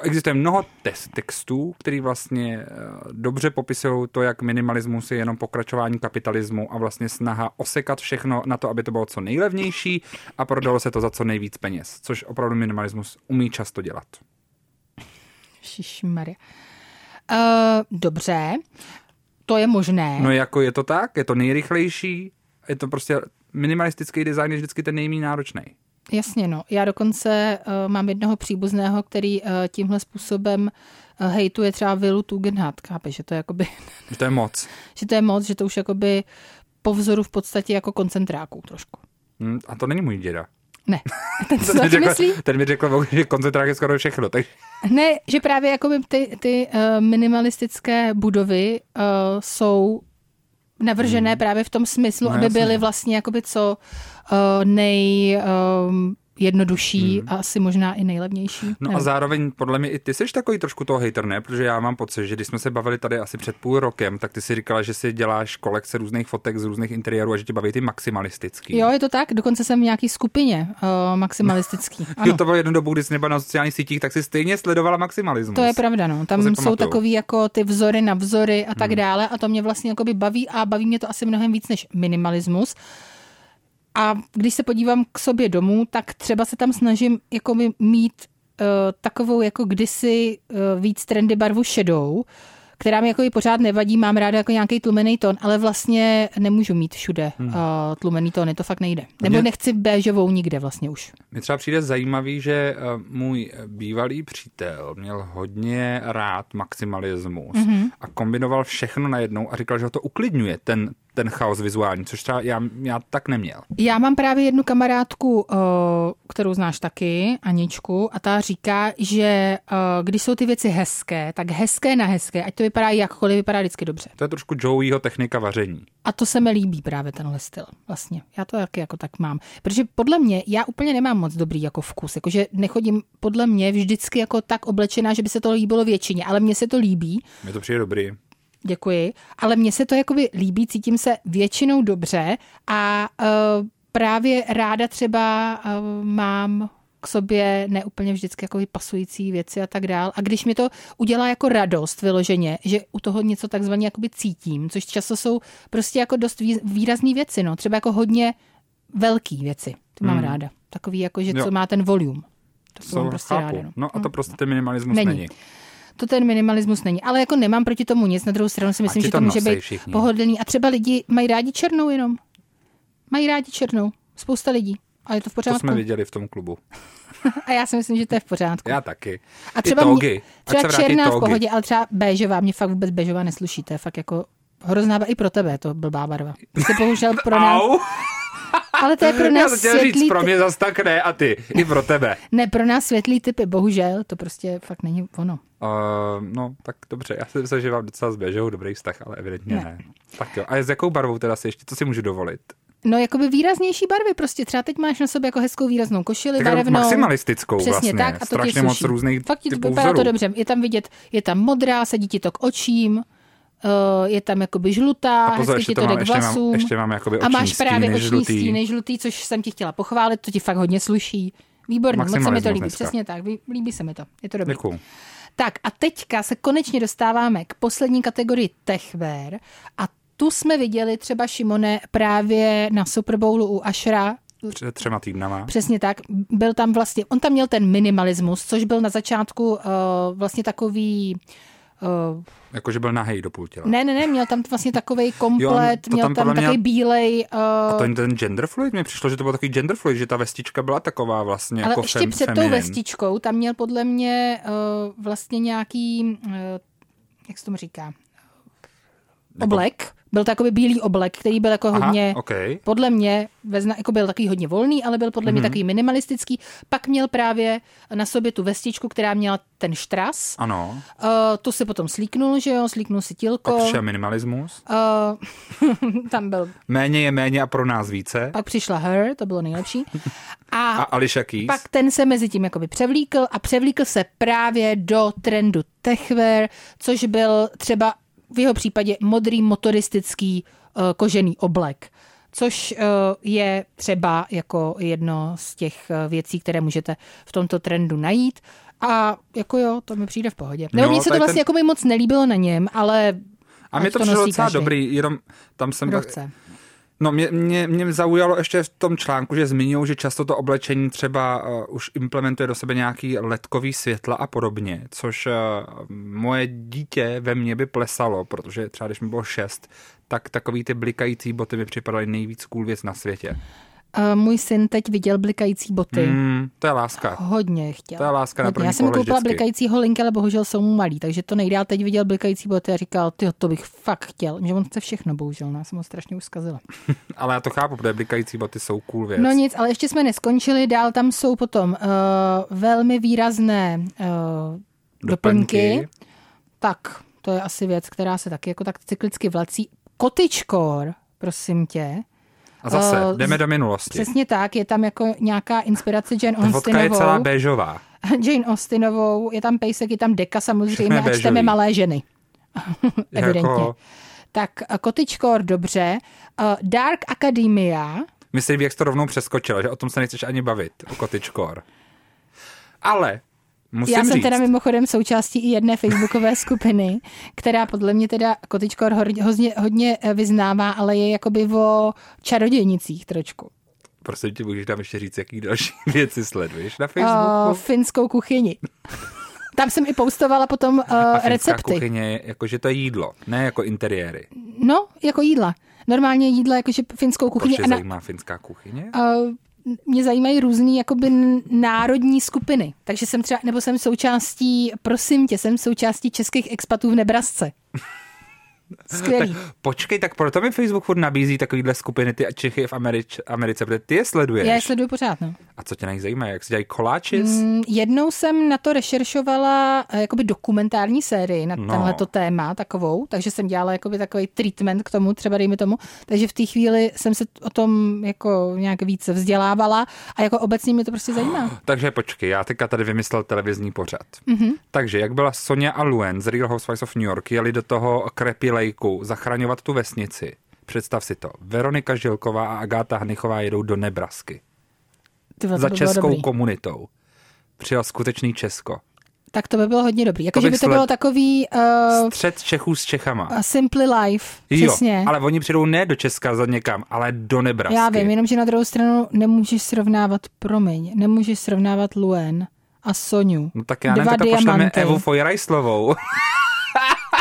existuje mnoho textů, který vlastně dobře popisují to, jak minimalismus je jenom pokračování kapitalismu a vlastně snaha osekat všechno na to, aby to bylo co nejlevnější a prodalo se to za co nejvíc peněz, což opravdu minimalismus umí často dělat. Šišmarja. Uh, dobře, to je možné. No jako je to tak, je to nejrychlejší, je to prostě minimalistický design je vždycky ten nejméně náročný. Jasně, no. Já dokonce uh, mám jednoho příbuzného, který uh, tímhle způsobem uh, hejtuje třeba Vilu Tugendhat, chápeš, že to je jakoby... Že to je moc. Že to je moc, že to už jakoby po vzoru v podstatě jako koncentráků trošku. Hmm, a to není můj děda. Ne. Ten, to mi řekl, ten mi řekl, že koncentrák je skoro všechno. Tak... Ne, že právě jakoby ty, ty uh, minimalistické budovy uh, jsou... navržené hmm. právě v tom smyslu, no, aby jasný. byly vlastně jakoby co uh, nejjednodušší um, hmm. a asi možná i nejlevnější. No nevím. A zároveň podle mě i ty jsi takový trošku toho hejter, ne? Protože já mám pocit, že když jsme se bavili tady asi před půl rokem, tak ty si říkala, že si děláš kolekce různých fotek z různých interiérů a že tě baví ty maximalistický. Jo, je to tak, dokonce jsem v nějaký skupině uh, maximalistický. Ano. Jo, to bylo jednu dobu, když jsi nebyla na sociálních sítích, tak si stejně sledovala maximalismus. To je pravda, no. Tam jsou takový jako ty vzory na vzory a tak hmm. dále a to mě vlastně jakoby baví a baví mě to asi mnohem víc než minimalismus. A když se podívám k sobě domů, tak třeba se tam snažím jako mít uh, takovou jako kdysi uh, víc trendy barvu šedou, která mi jako i pořád nevadí, mám ráda jako nějaký tlumený tón, ale vlastně nemůžu mít všude hmm. uh, tlumený tón, to fakt nejde. Nebo mě... nechci béžovou nikde vlastně už. Mně třeba přijde zajímavý, že uh, můj bývalý přítel měl hodně rád maximalismus mm-hmm. a kombinoval všechno najednou a říkal, že ho to uklidňuje, ten ten chaos vizuální, což třeba já, já tak neměl. Já mám právě jednu kamarádku, kterou znáš taky, Aničku, a ta říká, že když jsou ty věci hezké, tak hezké na hezké, ať to vypadá jakkoliv, vypadá vždycky dobře. To je trošku Joeyho technika vaření. A to se mi líbí právě tenhle styl vlastně. Já to taky jako tak mám. Protože podle mě, já úplně nemám moc dobrý jako vkus, jakože nechodím podle mě vždycky jako tak oblečená, že by se to líbilo většině, ale mně se to líbí. Mně to přijde dobrý. Děkuji, ale mně se to jakoby líbí, cítím se většinou dobře a uh, právě ráda třeba uh, mám k sobě neúplně vždycky jako pasující věci a tak dál. A když mi to udělá jako radost vyloženě, že u toho něco takzvaně jakoby cítím, což často jsou prostě jako dost výrazný věci, no, třeba jako hodně velký věci, to mám hmm. ráda, takový jako, že jo. co má ten volume, to so, mám prostě chápu. ráda. No. no a to prostě ten minimalismus není. není. To ten minimalismus není, ale jako nemám proti tomu nic, na druhou stranu si myslím, že to může být všichni. pohodlný a třeba lidi mají rádi černou jenom. Mají rádi černou, spousta lidí a je to v pořádku. To jsme viděli v tom klubu. A já si myslím, že to je v pořádku. Já taky. A třeba, mě, třeba černá v pohodě, ale třeba béžová, mě fakt vůbec béžová nesluší, to je fakt jako hrozná i pro tebe, to blbá barva. Jsi použil pro nás. Ale to je pro nás světlý říct, ty... pro mě zas tak ne a ty, i pro tebe. Ne, pro nás světlý typy, bohužel, to prostě fakt není ono. Uh, no, tak dobře, já si myslím, že vám docela zběžou dobrý vztah, ale evidentně ne. ne. Tak jo, a s jakou barvou teda si ještě, co si můžu dovolit? No, jakoby výraznější barvy, prostě třeba teď máš na sobě jako hezkou výraznou košili, tak barevnou. Maximalistickou přesně vlastně, tak, a to strašně moc různých fakt ti typů vzorů. To dobře, je tam vidět, je tam modrá, sedí ti to k očím, je tam jakoby žlutá, hezky ti to jde k vlasům. Ještě mám jakoby oční a máš právě oční stíny žlutý, což jsem ti chtěla pochválit, to ti fakt hodně sluší. Výborný, moc se mi to líbí, dneska. Přesně tak, líbí se mi to, je to dobrý. Děkuju. Tak a teďka se konečně dostáváme k poslední kategorii techwear a tu jsme viděli třeba, Šimone, právě na Superbowlu u Ushera. Před třema týdnama. Přesně tak. Byl tam vlastně, on tam měl ten minimalismus, což byl na začátku uh, vlastně takový... Uh, Jakože byl nahej do půl těla. Ne, ne, ne, měl tam vlastně takovej komplet, jo, měl tam, tam takový měl... bílej... Uh... A to ten gender fluid, mi přišlo, že to byl takový gender fluid, že ta vestička byla taková vlastně ale jako fem, feminine. Ale ještě před tou vestičkou tam měl podle mě uh, vlastně nějaký, uh, jak se tomu říká, oblek. Byl to jakoby bílý oblek, který byl jako aha, hodně, okay. podle mě, vezna, jako byl takový hodně volný, ale byl podle mm-hmm. mě takový minimalistický. Pak měl právě na sobě tu vestičku, která měla ten štras. Ano. Uh, to se potom slíknul, že jo, slíknul si tílko. A přišel minimalismus. Uh, tam byl. Méně je méně a pro nás více. Pak přišla Her, to bylo nejlepší. A, a Alicia Keys. Pak ten se mezi tím jakoby převlíkl a převlíkl se právě do trendu techwear, což byl třeba v jeho případě modrý motoristický uh, kožený oblek, což uh, je třeba jako jedno z těch uh, věcí, které můžete v tomto trendu najít. A jako jo, to mi přijde v pohodě. Nebo no, mně se to vlastně ten... jako mi moc nelíbilo na něm, ale... A mě to, to přišlo docela dobrý, jenom tam jsem... Kdo chce. No, mě, mě, mě zaujalo ještě v tom článku, že zmiňují, že často to oblečení třeba uh, už implementuje do sebe nějaký ledkový světla a podobně, což uh, moje dítě ve mně by plesalo, protože třeba když mi bylo šest, tak takový ty blikající boty mi připadaly nejvíc cool věc na světě. Uh, můj syn teď viděl blikající boty. Mm, to je láska. Hodně chtěl. To je láska na první. Já jsem koupila blikající holinky, ale bohužel jsou mu malý, takže to nejdál. Teď viděl blikající boty a říkal, tyjo, to bych fakt chtěl. Že on chce všechno, bohužel. Já jsem ho strašně uskazila. Ale já to chápu, protože blikající boty jsou cool věc. No nic, ale ještě jsme neskončili. Dál tam jsou potom uh, velmi výrazné uh, doplňky. doplňky. Tak, to je asi věc, která se taky jako tak cyklicky vlací. Kotyčkor, prosím tě. A zase, jdeme do minulosti. Přesně tak, je tam jako nějaká inspirace Jane Austenovou. Vodka je celá béžová. Jane Austenovou, je tam pejsek, je tam deka samozřejmě, a čteme malé ženy. Evidentně. Jako... Tak kotyčkor, dobře. Dark Academia. Myslím, jak jsi to rovnou přeskočila, že o tom se nechceš ani bavit, o kotyčkor. Ale... Musím Já jsem říct. teda mimochodem součástí i jedné facebookové skupiny, která podle mě teda kotyčkor hodně, hodně vyznává, ale je jakoby o čarodějnicích trošku. Prosím tě, můžeš tam ještě říct, jaký další věci sleduješ na Facebooku? O, finskou kuchyni. Tam jsem i poustovala potom uh, a recepty. Kuchyně, jakože to je jídlo, ne jako interiéry. No, jako jídla. Normálně jídla, jakože finskou kuchyni. Proč je zajímá finská kuchyně? Uh, Mě zajímají různý jakoby národní skupiny. Takže jsem třeba, nebo jsem součástí, prosím tě, jsem součástí českých expatů v Nebrasce. Skvělý. Tak, počkej, tak proto mi Facebook furt nabízí takovýhle skupiny, ty Čechy v Američ, Americe, protože ty je sleduješ. Já je sleduju pořád, no. A co tě na nich zajímá? Jak se dělají koláči? Mm, jednou jsem na to rešeršovala jakoby dokumentární sérii na no. tenhleto téma takovou, takže jsem dělala jakoby takový treatment k tomu, třeba dejme tomu, takže v té chvíli jsem se o tom jako nějak víc vzdělávala a jako obecně mě to prostě zajímá. Takže počkej, já teďka tady vymyslel televizní pořad. Mm-hmm. Takže jak byla Sonja a Luen z Real Housewives of New York, jeli do toho krepy lejku, zachraňovat tu vesnici. Představ si to. Veronika Žilková a Agáta Hrachová jedou do Nebrasky. Tyhle, Za českou dobrý. komunitou. Přijel skutečný Česko. Tak to by bylo hodně dobrý. Jako, to že by to bylo takový... Uh, střed Čechů s Čechama. Simply life. Přesně. Jo, ale oni přijdou ne do Česka za někam, ale do Nebrasky. Já vím, jenomže na druhou stranu nemůžeš srovnávat, promiň, nemůžeš srovnávat Luen a Soňu. No tak já nevím, tak pošleme Evu Fojrajslovou.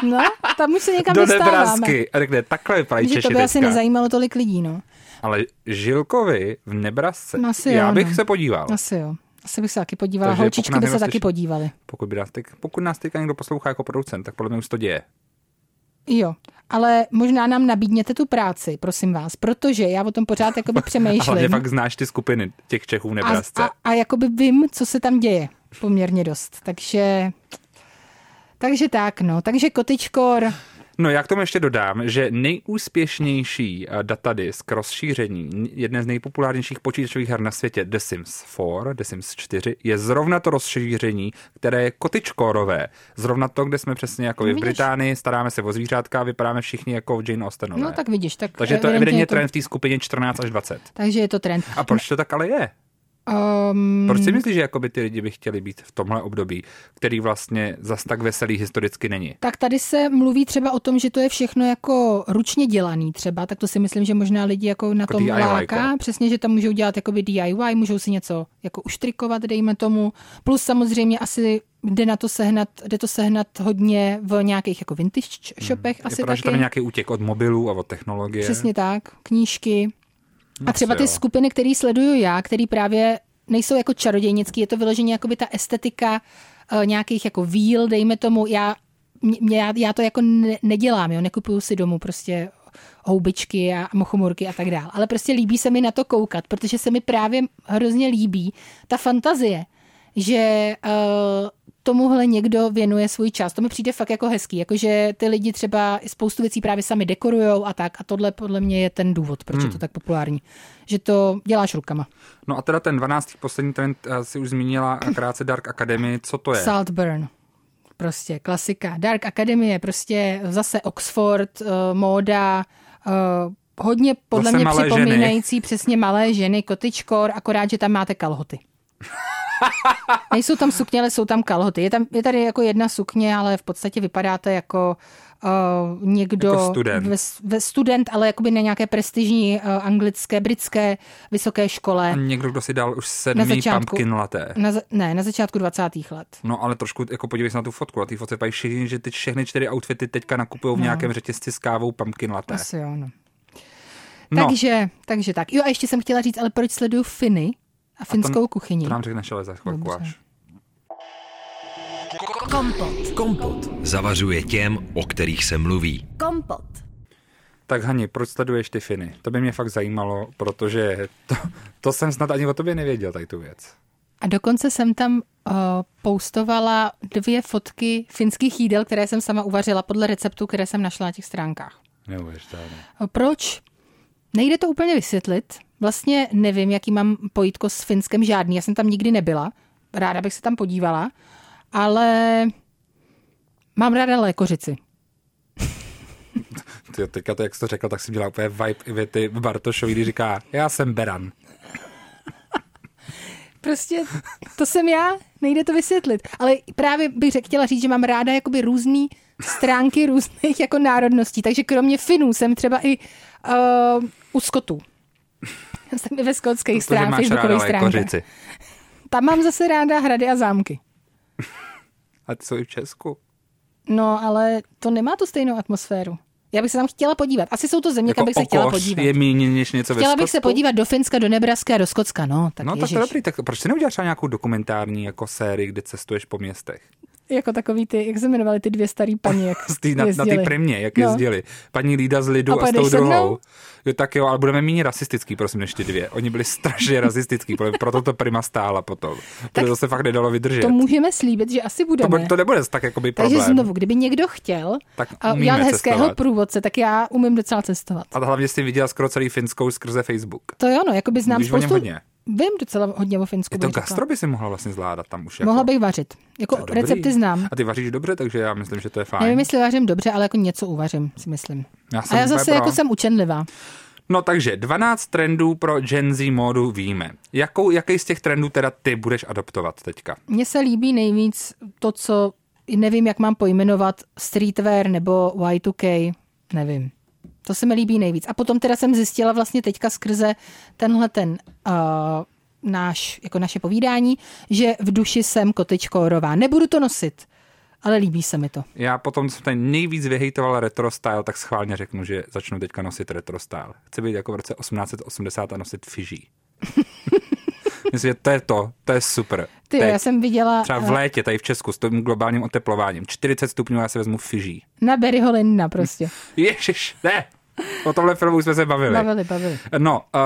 No, tam už se někam do dostáváme. Do Nebrasky. A řekne, takhle vypadají Češi. To by asi nezajímalo tolik lidí, no. Ale Žilkovi v Nebrasce, asi já jo, bych no. se podíval. Asi jo. Asi bych se taky podívala. Takže holčičky by se taky podívaly. Pokud, pokud nás teďka někdo poslouchá jako producent, tak podle mě už to děje. Jo, ale možná nám nabídněte tu práci, prosím vás, protože já o tom pořád jakoby přemýšlím. Ale fakt znáš ty skupiny těch Čechů v Nebrasce. A, a, a jakoby vím, co se tam děje poměrně dost, takže... Takže tak, no. Takže kotyčkor... No, já k tomu ještě dodám, že nejúspěšnější datadisk rozšíření jedné z nejpopulárnějších počítačových her na světě, The Sims four, The Sims four, je zrovna to rozšíření, které je kotyčkorové. Zrovna to, kde jsme přesně jako no, v vidíš. Británii, staráme se o zvířátka, vypadáme všichni jako Jane Austenové. No tak vidíš. Tak takže to je evidentně to... trend v té skupině čtrnáct až dvacet. Takže je to trend. A proč to tak ale je? Um... Proč si myslíš, že jakoby ty lidi by chtěli být v tomhle období, který vlastně zas tak veselý historicky není? Tak tady se mluví třeba o tom, že to je všechno jako ručně dělaný třeba, tak to si myslím, že možná lidi jako na jako tom láká. Přesně, že tam můžou dělat jakoby D I Y, můžou si něco jako uštrikovat, dejme tomu. Plus samozřejmě asi jde na to sehnat, jde to sehnat hodně v nějakých jako vintage shopech hmm. asi taky. Je tam nějaký útěk od mobilů a od technologie. Přesně tak, knížky. A třeba ty skupiny, které sleduju já, které právě nejsou jako čarodějnický, je to vyloženě jako by ta estetika e, nějakých jako víl, dejme tomu, já, mě, já, já to jako ne, nedělám, jo, nekupuju si domů prostě houbičky a mochomurky a tak dál, ale prostě líbí se mi na to koukat, protože se mi právě hrozně líbí ta fantazie, že e, tomuhle někdo věnuje svůj čas. To mi přijde fakt jako hezký, jakože ty lidi třeba spoustu věcí právě sami dekorujou a tak. A tohle podle mě je ten důvod, proč hmm. je to tak populární. Že to děláš rukama. No a teda ten dvanáctý poslední trend si už zmínila krátce Dark Academy. Co to je? Saltburn. Prostě klasika. Dark Academy je prostě zase Oxford, uh, móda, uh, hodně podle zase mě připomínající ženy. Přesně malé ženy, kotyčkor, akorát, že tam máte kalhoty. Nejsou tam sukně, ale jsou tam kalhoty. Je, tam, je tady jako jedna sukně, ale v podstatě vypadáte jako uh, někdo... Jako student. Ve, ve student, ale jakoby na nějaké prestižní uh, anglické, britské vysoké škole. A někdo, kdo si dal už sedmý pumpkin latte. Na, ne, na začátku dvacátých let. No ale trošku, jako podívej se na tu fotku. Na té fotce pají šíří, že teď všechny čtyři outfity teďka nakupují v no. nějakém řetězci s kávou pumpkin latte. Asi jo, no. No. Takže, takže tak. Jo a ještě jsem chtěla říct, ale proč sleduju Finy? A finskou a to, kuchyni. To nám řekneš ale za chvilku až. Kompot. Kompot. Zavařuje těm, o kterých se mluví. Kompot. Tak Hani, proč sleduješ ty Finy? To by mě fakt zajímalo, protože to, to jsem snad ani o tobě nevěděl, tady tu věc. A dokonce jsem tam uh, postovala dvě fotky finských jídel, které jsem sama uvařila podle receptů, které jsem našla na těch stránkách. Neuvěřitelné. Proč? Nejde to úplně vysvětlit. Vlastně nevím, jaký mám pojítko s Finskem žádný. Já jsem tam nikdy nebyla. Ráda bych se tam podívala. Ale mám ráda lékořici. Tyjo, teďka to, jak jsi to řekla, tak si dělá úplně vibe Ivety Bartošový, když říká, já jsem Beran. Prostě to jsem já, nejde to vysvětlit. Ale právě bych chtěla říct, že mám ráda jakoby různý stránky různých jako národností. Takže kromě Finů jsem třeba i uh, u Skotů. Jsem i ve skotských stránkách, facebookových stránkách. Tam mám zase ráda hrady a zámky. A ty jsou i v Česku. No, ale to nemá tu stejnou atmosféru. Já bych se tam chtěla podívat. Asi jsou to země, jako kam bych se chtěla podívat. Je míň, než něco chtěla ve bych se podívat do Finska, do Nebraska a do Skotska, no. Tak no, tak to dobrý. Tak proč si neuděláš nějakou dokumentární jako sérii, kde cestuješ po městech? Jako takový ty, jak se jmenovaly ty dvě starý paní, jak tý, na, na ty primě, jak jezdili. No. Paní Lída z Lidu a, a s tou druhou. Jo, tak jo, ale budeme méně rasistický, prosím, než ty dvě. Oni byli strašně rasistický, proto to prima stála potom. Protože to se fakt nedalo vydržet. To můžeme slíbit, že asi budeme. To, to nebude tak jakoby problém. Takže znovu, kdyby někdo chtěl udělat hezkého cestovat. Průvodce, tak já umím docela cestovat. A hlavně jsi viděla skoro celý Finskou skrze Facebook. To jo, no, jakoby znám spoustu... Vím docela hodně o Finsku. I to gastro by si mohla vlastně zvládat tam už. Jako... Mohla bych vařit. Jako recepty znám. A ty vaříš dobře, takže já myslím, že to je fajn. Nevím, jestli vařím dobře, ale jako něco uvařím, si myslím. Já A já zase pro... jako jsem učenlivá. No takže dvanáct trendů pro Gen Z módu víme. Jakou, jaký z těch trendů teda ty budeš adoptovat teďka? Mně se líbí nejvíc to, co nevím, jak mám pojmenovat, streetwear nebo Y two K, nevím. To se mi líbí nejvíc. A potom teda jsem zjistila vlastně teďka skrze tenhle ten uh, náš, jako naše povídání, že v duši jsem kotyčkorová. Nebudu to nosit, ale líbí se mi to. Já potom jsem tady nejvíc vyhejtovala retro style, tak schválně řeknu, že začnu teďka nosit retro style. Chci být jako v roce osmnáct osmdesát a nosit fiží. Myslím, že to je to, to je super. Ty, já jsem viděla... Třeba v létě tady v Česku s tím globálním oteplováním. čtyřicet stupňů, já se vezmu Fiží. Na Barryho Lyndona prostě. Ježiš, ne! O tomhle filmu jsme se bavili. Bavili, bavili. No, uh,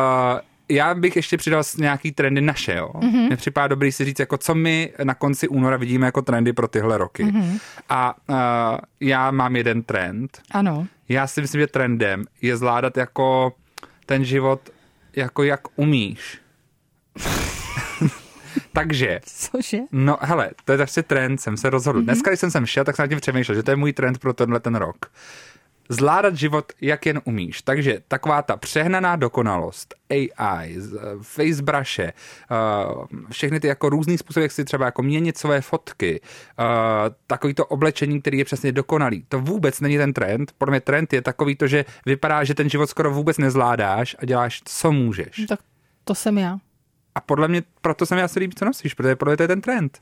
já bych ještě přidal nějaký trendy naše, jo. Mm-hmm. Mně připadá dobrý si říct, jako co my na konci února vidíme jako trendy pro tyhle roky. Mm-hmm. A uh, já mám jeden trend. Ano. Já si myslím, že trendem je zvládat jako ten život, jako jak umíš. Takže, cože? No hele, to je zase trend, jsem se rozhodl. Mm-hmm. Dneska, když jsem sem šel, tak jsem na tím přemýšlel, že to je můj trend pro tenhle ten rok. Zvládat život, jak jen umíš. Takže taková ta přehnaná dokonalost, A I, facebraše, všechny ty jako různý způsoby, jak si třeba jako měnit své fotky, takový to oblečení, který je přesně dokonalý. To vůbec není ten trend. Podle mě trend je takový to, že vypadá, že ten život skoro vůbec nezvládáš a děláš, co můžeš. No, tak to jsem já. A podle mě, proto se mi asi líbí, co nosíš, protože podle mě to je ten trend.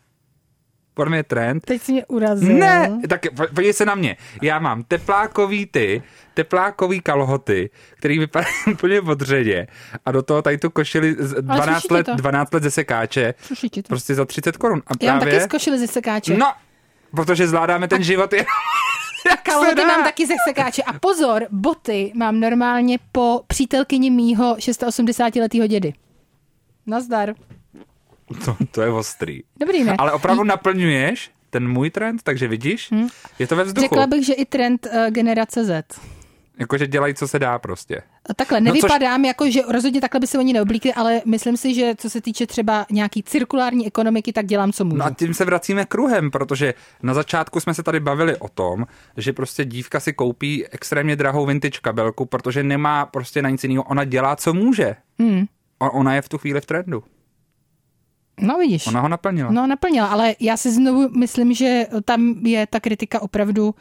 Podle mě je trend. Teď jsi mě urazil. Ne, tak podívej se na mě. Já mám teplákový ty, teplákový kalhoty, který vypadají úplně odředě a do toho tady tu košili dvanáct let, dvanáct let ze sekáče. Prostě za třicet korun. A já právě... mám taky z košili ze sekáče. No, protože zvládáme ten a... život jenom... Kalhoty mám taky ze sekáče. A pozor, boty mám normálně po přítelkyni mýho osmdesáti šesti letého dědy. Nazdar. To, to je ostrý. Dobrý, ne? Ale opravdu naplňuješ ten můj trend, takže vidíš, hmm. je to ve vzduchu. Řekla bych, že i trend uh, generace Z. Jakože dělají, co se dá prostě. Takhle, nevypadám, no, což... jako, že rozhodně takhle by se oni neoblíkli, ale myslím si, že co se týče třeba nějaký cirkulární ekonomiky, tak dělám, co můžu. No a tím se vracíme kruhem, protože na začátku jsme se tady bavili o tom, že prostě dívka si koupí extrémně drahou vintage kabelku, protože nemá prostě na nic jiného. Ona dělá, co může. Hmm. Ona je v tu chvíli v trendu. No vidíš. Ona ho naplnila. No naplnila, ale já si znovu myslím, že tam je ta kritika opravdu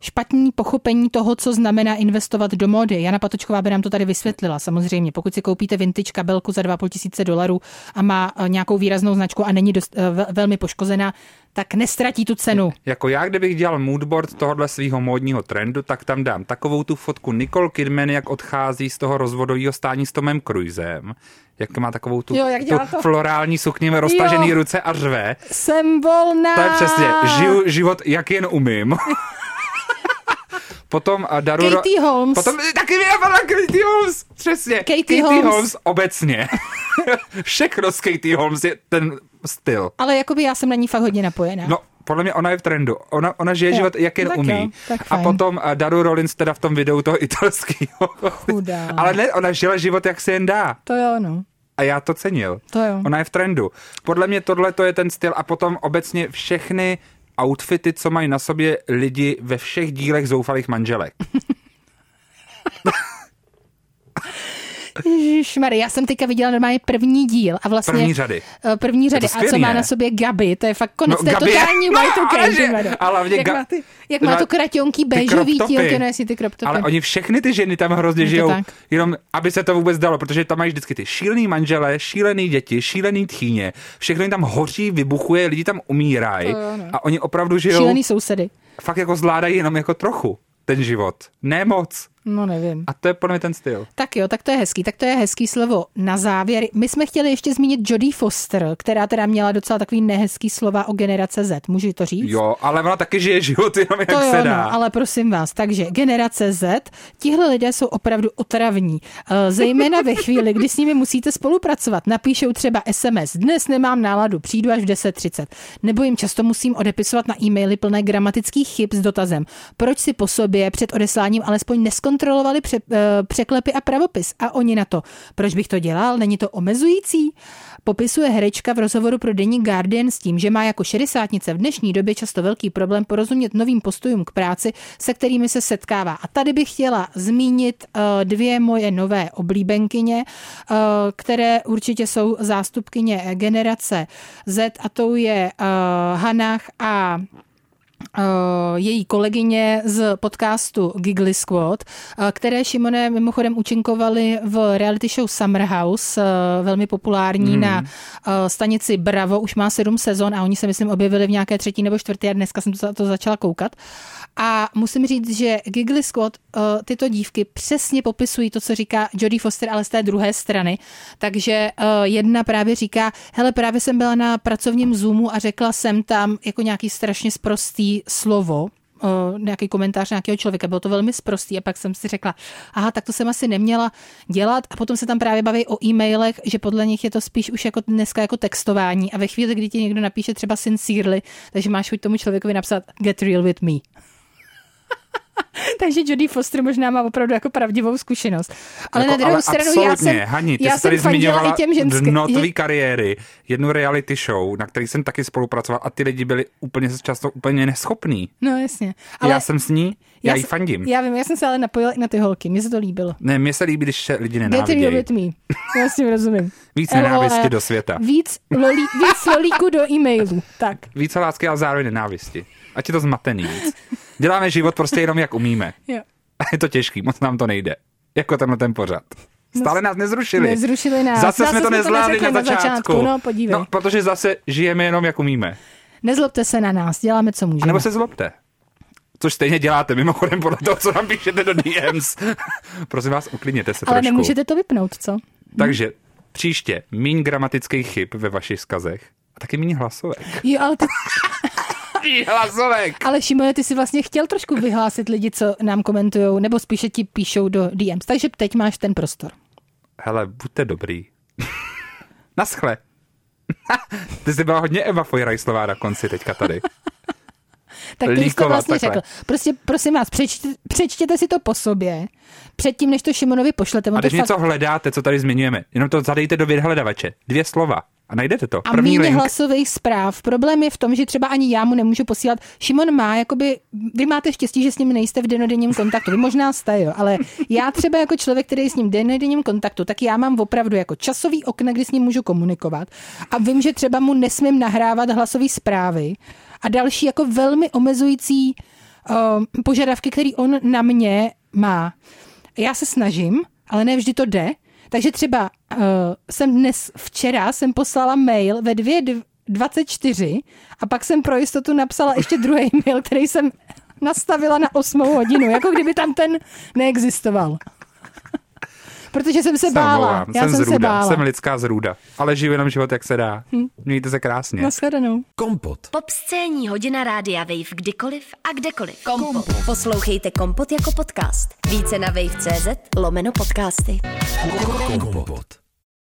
špatný pochopení toho, co znamená investovat do mody. Jana Patočková by nám to tady vysvětlila samozřejmě. Pokud si koupíte vintage kabelku za dva a půl tisíce dolarů a má nějakou výraznou značku a není dost, velmi poškozená, tak nestratí tu cenu. Jako já, kdybych dělal moodboard tohohle svýho módního trendu, tak tam dám takovou tu fotku Nicole Kidman, jak odchází z toho rozvodového stání s Tomem Cruisem, jak má takovou tu, jo, jak tu florální sukni, roztažený jo. ruce a řve. Jsem volná. To je přesně. Žiju život, jak jen umím. Potom daru... Katie Holmes. Potom taky mi napadla Katie Holmes. Přesně. Katie, Katie Holmes. Holmes obecně. Všechno z Katie Holmes je ten styl. Ale jakoby já jsem na ní fakt hodně napojená. No, podle mě ona je v trendu. Ona, ona žije jo. život, jak jen tak umí. Jo, tak a fajn. Potom Daru Rollins teda v tom videu toho italského. Chudá. Ale ne, ona žila život, jak se jen dá. To jo, no. A já to cenil. To jo. Ona je v trendu. Podle mě tohle to je ten styl a potom obecně všechny outfity, co mají na sobě lidi ve všech dílech zoufalých manželek. Ježišmarja, já jsem teďka viděla normálně první díl a vlastně... První řady. První řady, a co má na sobě Gabi, to je fakt konec, no, to je totální white ale jak, ga... jak má to kraťonký béžový tílky, no jestli ty crop topy. Ale oni všechny ty ženy tam hrozně žijou, tak. jenom aby se to vůbec dalo, protože tam mají vždycky ty šílený manžele, šílený děti, šílený tchýně, všechno jim tam hoří, vybuchuje, lidi tam umírají no. a oni opravdu žijou... Šílený sousedy. Fakt jako zvládají jenom jako trochu ten život, ne moc. No nevím. A to je podle mě ten styl. Tak jo, tak to je hezký, tak to je hezký slovo na závěr. My jsme chtěli ještě zmínit Jodie Foster, která teda měla docela takový nehezký slova o generace Z, můžu to říct? Jo, ale ona taky žije život jenom jak to se jo, dá. No, ale prosím vás, takže generace Z, tihle lidé jsou opravdu otravní, zejména ve chvíli, kdy s nimi musíte spolupracovat. Napíšou třeba es em es, dnes nemám náladu, přijdu až v deset třicet, nebo jim často musím odepisovat na e-maily plné gramatických chyb s dotazem, proč si po sobě před odesláním alespoň neskon kontrolovali pře, překlepy a pravopis. A oni na to, proč bych to dělal, není to omezující? Popisuje herečka v rozhovoru pro deník Guardian s tím, že má jako šedesátnice v dnešní době často velký problém porozumět novým postojům k práci, se kterými se setkává. A tady bych chtěla zmínit dvě moje nové oblíbenkyně, které určitě jsou zástupkyně generace Z, a to je Hanach a její kolegyně z podcastu Giggly Squad, které, Šimone, mimochodem účinkovaly v reality show Summer House, velmi populární hmm. na stanici Bravo, už má sedm sezon a oni se, myslím, objevili v nějaké třetí nebo čtvrté a dneska jsem to začala koukat. A musím říct, že Giggly Squad, tyto dívky přesně popisují to, co říká Jodie Foster, ale z té druhé strany. Takže jedna právě říká, hele, právě jsem byla na pracovním Zoomu a řekla jsem tam jako nějaký strašně sprostý slovo, nějaký komentář nějakého člověka, bylo to velmi sprostý a pak jsem si řekla, aha, tak to jsem asi neměla dělat a potom se tam právě baví o e-mailech, že podle nich je to spíš už jako dneska jako textování a ve chvíli, kdy ti někdo napíše třeba sincerely, takže máš chuť tomu člověkovi napsat get real with me. Takže Jodie Foster možná má opravdu jako pravdivou zkušenost. Ale jako, na druhou ale stranu já jsem, Hani, ty já jsi jsem tady zmiňovala dno tvý kariéry, jednu reality show, na který jsem taky spolupracoval a ty lidi byli úplně často úplně neschopní. No jasně. Ale já jsem s ní, já, já jí fandím. Já vím, já jsem se ale napojila i na ty holky, mně se to líbilo. Ne, mně se líbí, když se lidi nenávidějí. Get real with me, já s tím rozumím. Víc nenávisti do světa. Víc lolíku do e-mailu, tak. Víc lásky a zároveň nenávisti. Ať je to zmatený víc. Děláme život prostě jenom, jak umíme. Jo. A je to těžký, moc nám to nejde. Jako tenhle ten pořad. Stále nás nezrušili. Nezrušili nás. Zase, zase jsme to nezvládli na začátku. Na začátku. No, podívej. No, protože zase žijeme jenom, jak umíme. Nezlobte se na nás, děláme, co můžeme. A nebo se zlobte. Což stejně děláte, mimochodem podle toho, co nám píšete do D Ms. Prosím vás, uklidněte se. Ale trošku. Ale nemůžete to vypnout, co? Takže příště míň gramatických chyb ve vašich vzkazech a taky míň hlasovek. Jo, ale ty... Hlasovek. Ale Šimone, ty si vlastně chtěl trošku vyhlásit lidi, co nám komentujou, nebo spíše ti píšou do D Ms. Takže teď máš ten prostor. Hele, buďte dobrý. Naschle. Ty jsi byla hodně Eva Fojrajslová na konci teďka tady. Tak ty jsi to vlastně takhle řekl. Prostě, prosím vás, přečtěte, přečtěte si to po sobě, předtím, než to Šimonovi pošlete. A když něco fakt... hledáte, co tady zmiňujeme, jenom to zadejte do vyhledavače. Dvě slova. A najdete to. A míně hlasových zpráv. Problém je v tom, že třeba ani já mu nemůžu posílat. Šimon má, jakoby, vy máte štěstí, že s ním nejste v dennodenním kontaktu. Vy možná jste, jo, ale já třeba jako člověk, který je s ním v dennodenním kontaktu, tak já mám opravdu jako časový okna, kdy s ním můžu komunikovat. A vím, že třeba mu nesmím nahrávat hlasové zprávy a další jako velmi omezující uh, požadavky, který on na mě má. Já se snažím, ale ne vždy to jde. Takže třeba uh, jsem dnes, včera jsem poslala mail ve dvě dvacet čtyři a pak jsem pro jistotu napsala ještě druhý mail, který jsem nastavila na osmou hodinu, jako kdyby tam ten neexistoval. Protože jsem se Sám bála. Volám. Já jsem, jsem se bála. Jsem lidská zrůda, ale žiju jenom život, jak se dá. Hm. Mějte se krásně. Naschledanou. Kompot. Popscénní hodina rádia Wave kdykoliv a kdekoliv. Kompot. Kompot. Poslouchejte Kompot jako podcast. Více na wave tečka cz lomeno podcasty. Kompot.